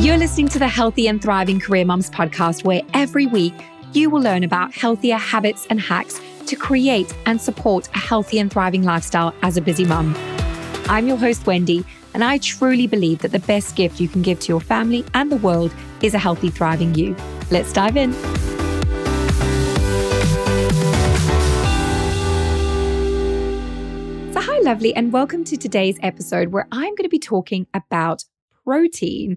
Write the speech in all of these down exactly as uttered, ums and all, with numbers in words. You're listening to the Healthy and Thriving Career Mums podcast, where every week you will learn about healthier habits and hacks to create and support a healthy and thriving lifestyle as a busy mum. I'm your host, Wendy, and I truly believe that the best gift you can give to your family and the world is a healthy, thriving you. Let's dive in. So hi, lovely, and welcome to today's episode where I'm going to be talking about protein.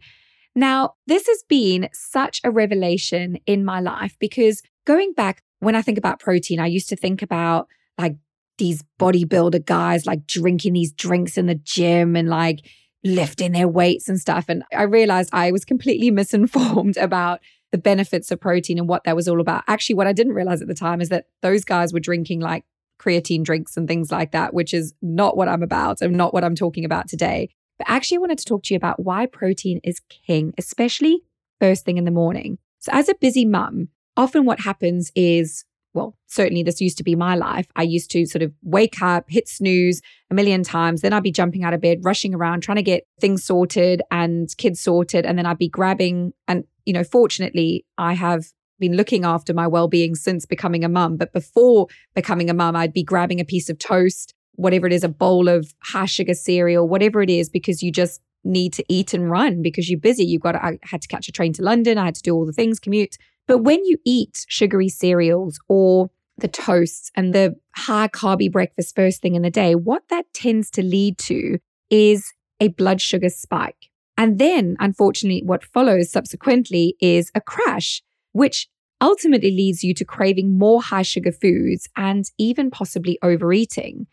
Now, this has been such a revelation in my life because going back, when I think about protein, I used to think about like these bodybuilder guys like drinking these drinks in the gym and like lifting their weights and stuff. And I realized I was completely misinformed about the benefits of protein and what that was all about. Actually, what I didn't realize at the time is that those guys were drinking like creatine drinks and things like that, which is not what I'm about and not what I'm talking about today. But actually, I wanted to talk to you about why protein is king, especially first thing in the morning. So as a busy mum, often what happens is, well, certainly this used to be my life. I used to sort of wake up, hit snooze a million times. Then I'd be jumping out of bed, rushing around, trying to get things sorted and kids sorted. And then I'd be grabbing. And, you know, fortunately, I have been looking after my well-being since becoming a mum. But before becoming a mum, I'd be grabbing a piece of toast, whatever it is, a bowl of high sugar cereal, whatever it is, because you just need to eat and run because you're busy. You've got to, I had to catch a train to London. I had to do all the things, commute. But when you eat sugary cereals or the toasts and the high carby breakfast first thing in the day, what that tends to lead to is a blood sugar spike. And then, unfortunately, what follows subsequently is a crash, which ultimately leads you to craving more high sugar foods and even possibly overeating.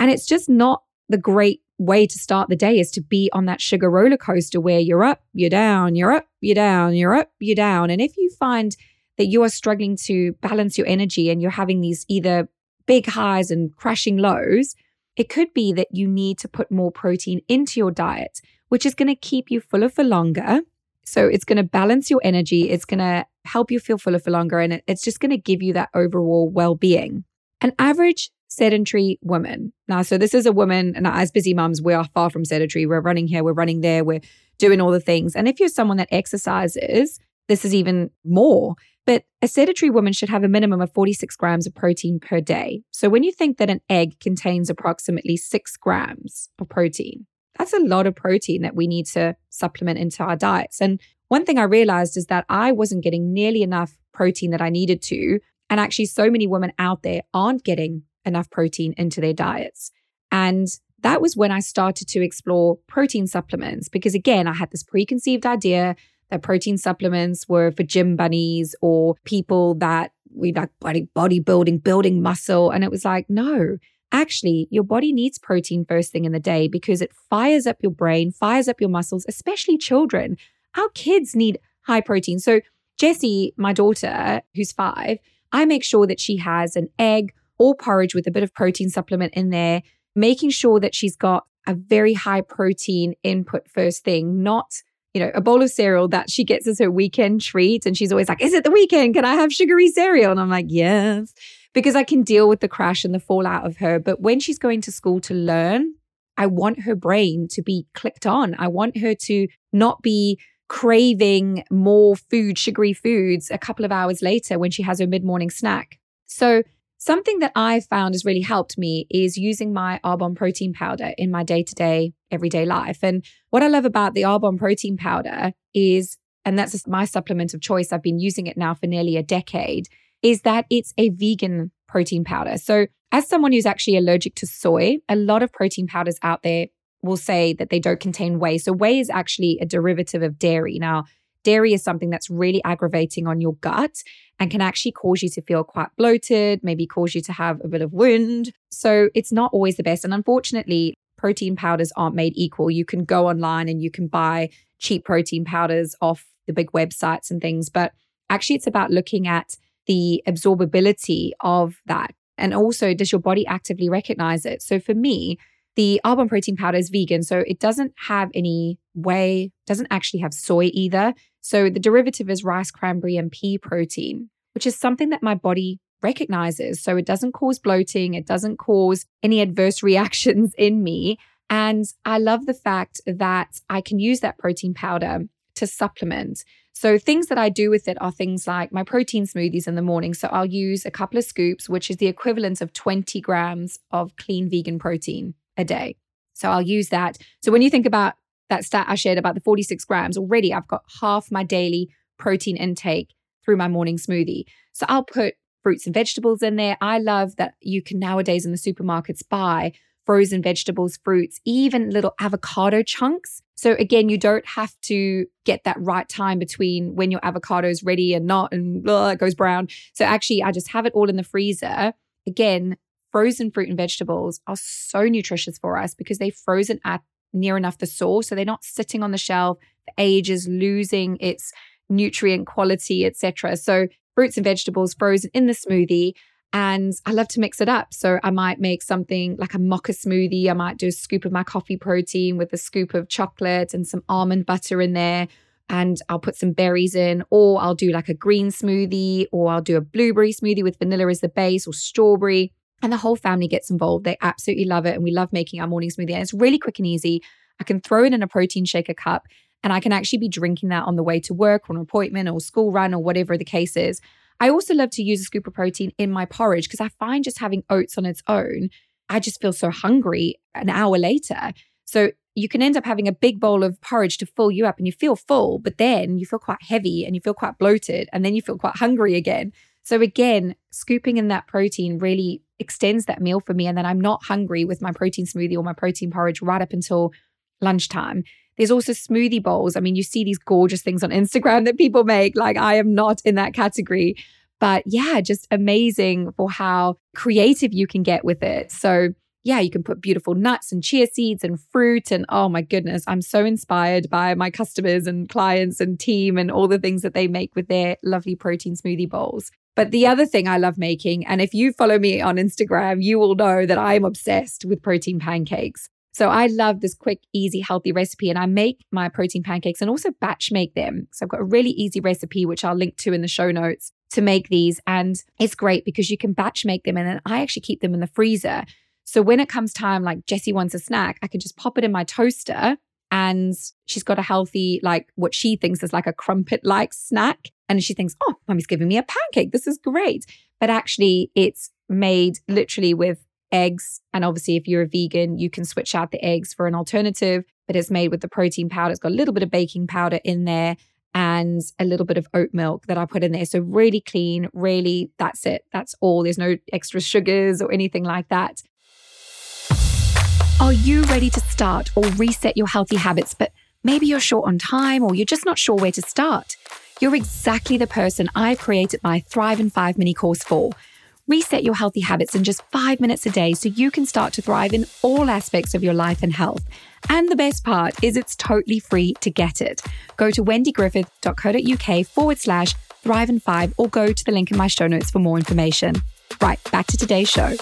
And it's just not the great way to start the day, is to be on that sugar roller coaster where you're up, you're down, you're up, you're down, you're up, you're down. And if you find that you are struggling to balance your energy and you're having these either big highs and crashing lows, it could be that you need to put more protein into your diet, which is going to keep you fuller for longer. So it's going to balance your energy. It's going to help you feel fuller for longer. And it's just going to give you that overall well-being. An average sedentary woman. Now, so this is a woman, and as busy mums, we are far from sedentary. We're running here, we're running there, we're doing all the things. And if you're someone that exercises, this is even more. But a sedentary woman should have a minimum of forty-six grams of protein per day. So when you think that an egg contains approximately six grams of protein, that's a lot of protein that we need to supplement into our diets. And one thing I realized is that I wasn't getting nearly enough protein that I needed to. And actually, so many women out there aren't getting enough protein into their diets. And that was when I started to explore protein supplements, because again, I had this preconceived idea that protein supplements were for gym bunnies or people that we like body bodybuilding, building muscle. And it was like, no, actually, your body needs protein first thing in the day because it fires up your brain, fires up your muscles, especially children. Our kids need high protein. So Jessie, my daughter, who's five, I make sure that she has an egg or porridge with a bit of protein supplement in there, making sure that she's got a very high protein input first thing, not, you know, a bowl of cereal that she gets as her weekend treat. And she's always like, is it the weekend? Can I have sugary cereal? And I'm like, yes, because I can deal with the crash and the fallout of her. But when she's going to school to learn, I want her brain to be clicked on. I want her to not be craving more food, sugary foods a couple of hours later when she has her mid-morning snack. So something that I found has really helped me is using my Arbonne protein powder in my day-to-day, everyday life. And what I love about the Arbonne protein powder is, and that's my supplement of choice, I've been using it now for nearly a decade, is that it's a vegan protein powder. So as someone who's actually allergic to soy, a lot of protein powders out there will say that they don't contain whey. So whey is actually a derivative of dairy. Now, dairy is something that's really aggravating on your gut and can actually cause you to feel quite bloated, maybe cause you to have a bit of wind. So it's not always the best. And unfortunately, protein powders aren't made equal. You can go online and you can buy cheap protein powders off the big websites and things. But actually, it's about looking at the absorbability of that. And also, does your body actively recognize it? So for me, the Arbonne protein powder is vegan, so it doesn't have any whey, doesn't actually have soy either. So the derivative is rice, cranberry, and pea protein, which is something that my body recognizes. So it doesn't cause bloating. It doesn't cause any adverse reactions in me. And I love the fact that I can use that protein powder to supplement. So things that I do with it are things like my protein smoothies in the morning. So I'll use a couple of scoops, which is the equivalent of twenty grams of clean vegan protein a day. So I'll use that. So when you think about that stat I shared about the forty-six grams, already I've got half my daily protein intake through my morning smoothie. So I'll put fruits and vegetables in there. I love that you can nowadays in the supermarkets buy frozen vegetables, fruits, even little avocado chunks. So again, you don't have to get that right time between when your avocado is ready and not, and blah, it goes brown. So actually, I just have it all in the freezer. Again, frozen fruit and vegetables are so nutritious for us because they're frozen at near enough the source. So they're not sitting on the shelf for ages, losing its nutrient quality, et cetera. So fruits and vegetables frozen in the smoothie. And I love to mix it up. So I might make something like a mocha smoothie. I might do a scoop of my coffee protein with a scoop of chocolate and some almond butter in there. And I'll put some berries in, or I'll do like a green smoothie, or I'll do a blueberry smoothie with vanilla as the base, or strawberry. And the whole family gets involved. They absolutely love it. And we love making our morning smoothie. And it's really quick and easy. I can throw it in a protein shaker cup and I can actually be drinking that on the way to work or an appointment or school run or whatever the case is. I also love to use a scoop of protein in my porridge because I find just having oats on its own, I just feel so hungry an hour later. So you can end up having a big bowl of porridge to fill you up and you feel full, but then you feel quite heavy and you feel quite bloated and then you feel quite hungry again. So again, scooping in that protein really extends that meal for me, and then I'm not hungry with my protein smoothie or my protein porridge right up until lunchtime. There's also smoothie bowls. I mean, you see these gorgeous things on Instagram that people make. Like, I am not in that category. But yeah, just amazing for how creative you can get with it. So yeah, you can put beautiful nuts and chia seeds and fruit. And oh my goodness, I'm so inspired by my customers and clients and team and all the things that they make with their lovely protein smoothie bowls. But the other thing I love making, and if you follow me on Instagram, you will know that I'm obsessed with protein pancakes. So I love this quick, easy, healthy recipe, and I make my protein pancakes and also batch make them. So I've got a really easy recipe, which I'll link to in the show notes, to make these. And it's great because you can batch make them, and then I actually keep them in the freezer. So when it comes time, like Jessie wants a snack, I can just pop it in my toaster, and she's got a healthy, like what she thinks is like a crumpet-like snack. And she thinks, oh, mommy's giving me a pancake. This is great. But actually it's made literally with eggs. And obviously, if you're a vegan, you can switch out the eggs for an alternative, but it's made with the protein powder. It's got a little bit of baking powder in there and a little bit of oat milk that I put in there. So really clean, really, that's it. That's all. There's no extra sugars or anything like that. Are you ready to start or reset your healthy habits, but maybe you're short on time or you're just not sure where to start? You're exactly the person I created my Thrive in five mini course for. Reset your healthy habits in just five minutes a day so you can start to thrive in all aspects of your life and health. And the best part is it's totally free to get it. Go to wendygriffith.co.uk forward slash Thrive in five or go to the link in my show notes for more information. Right, back to today's show.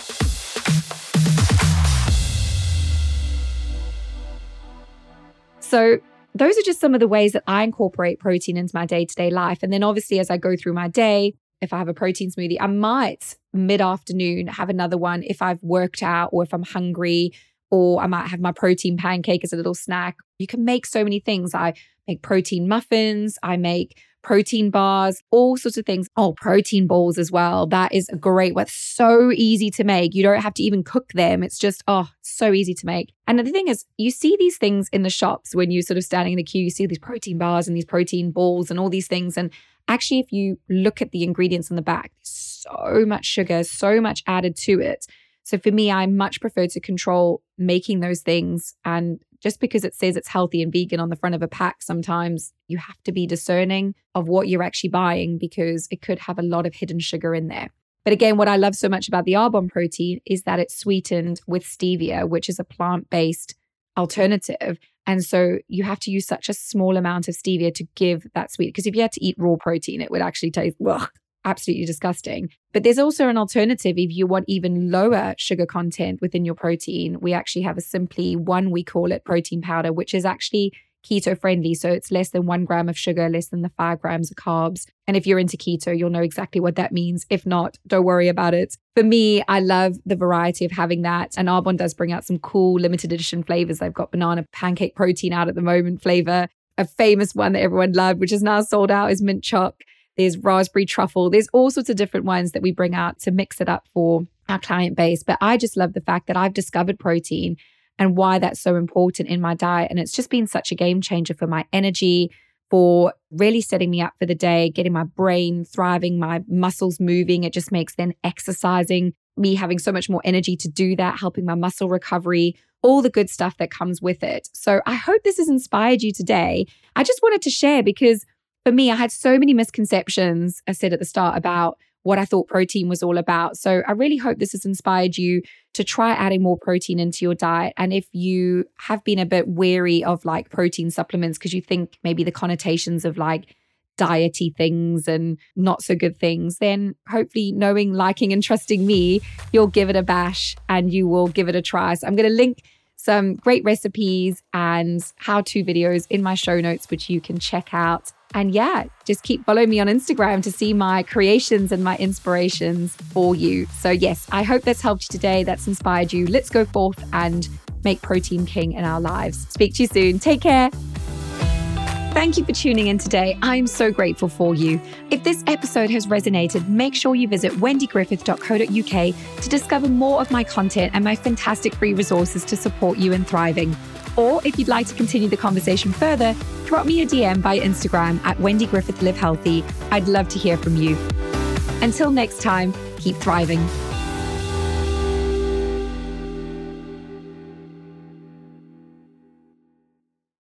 So those are just some of the ways that I incorporate protein into my day-to-day life. And then obviously as I go through my day, if I have a protein smoothie, I might mid-afternoon have another one if I've worked out or if I'm hungry, or I might have my protein pancake as a little snack. You can make so many things. I make protein muffins, I make protein bars, all sorts of things. Oh, protein balls as well. That is a great one. So easy to make. You don't have to even cook them. It's just, oh, so easy to make. And the thing is, you see these things in the shops when you're sort of standing in the queue, you see these protein bars and these protein balls and all these things. And actually, if you look at the ingredients on the back, so much sugar, so much added to it. So for me, I much prefer to control making those things. And just because it says it's healthy and vegan on the front of a pack, sometimes you have to be discerning of what you're actually buying because it could have a lot of hidden sugar in there. But again, what I love so much about the Arbonne protein is that it's sweetened with stevia, which is a plant-based alternative. And so you have to use such a small amount of stevia to give that sweet, because if you had to eat raw protein, it would actually taste ugh, absolutely disgusting. But there's also an alternative if you want even lower sugar content within your protein. We actually have a Simply One, we call it, protein powder, which is actually keto friendly. So it's less than one gram of sugar, less than the five grams of carbs. And if you're into keto, you'll know exactly what that means. If not, don't worry about it. For me, I love the variety of having that. And Arbonne does bring out some cool limited edition flavors. They've got banana pancake protein out at the moment flavor. a famous one that everyone loved, which is now sold out, is mint choc. There's raspberry truffle. There's all sorts of different ones that we bring out to mix it up for our client base. But I just love the fact that I've discovered protein and why that's so important in my diet. And it's just been such a game changer for my energy, for really setting me up for the day, getting my brain thriving, my muscles moving. It just makes then exercising, me having so much more energy to do that, helping my muscle recovery, all the good stuff that comes with it. So I hope this has inspired you today. I just wanted to share because for me, I had so many misconceptions, I said at the start, about what I thought protein was all about. So I really hope this has inspired you to try adding more protein into your diet. And if you have been a bit wary of like protein supplements because you think maybe the connotations of like diety things and not so good things, then hopefully knowing, liking and trusting me, you'll give it a bash and you will give it a try. So I'm going to link some great recipes and how-to videos in my show notes, which you can check out. And yeah, just keep following me on Instagram to see my creations and my inspirations for you. So yes, I hope that's helped you today. That's inspired you. Let's go forth and make protein king in our lives. Speak to you soon. Take care. Thank you for tuning in today. I'm so grateful for you. If this episode has resonated, make sure you visit wendy griffith dot co dot u k to discover more of my content and my fantastic free resources to support you in thriving. Or if you'd like to continue the conversation further, drop me a D M by Instagram at Wendy Griffith Live Healthy. I'd love to hear from you. Until next time, keep thriving.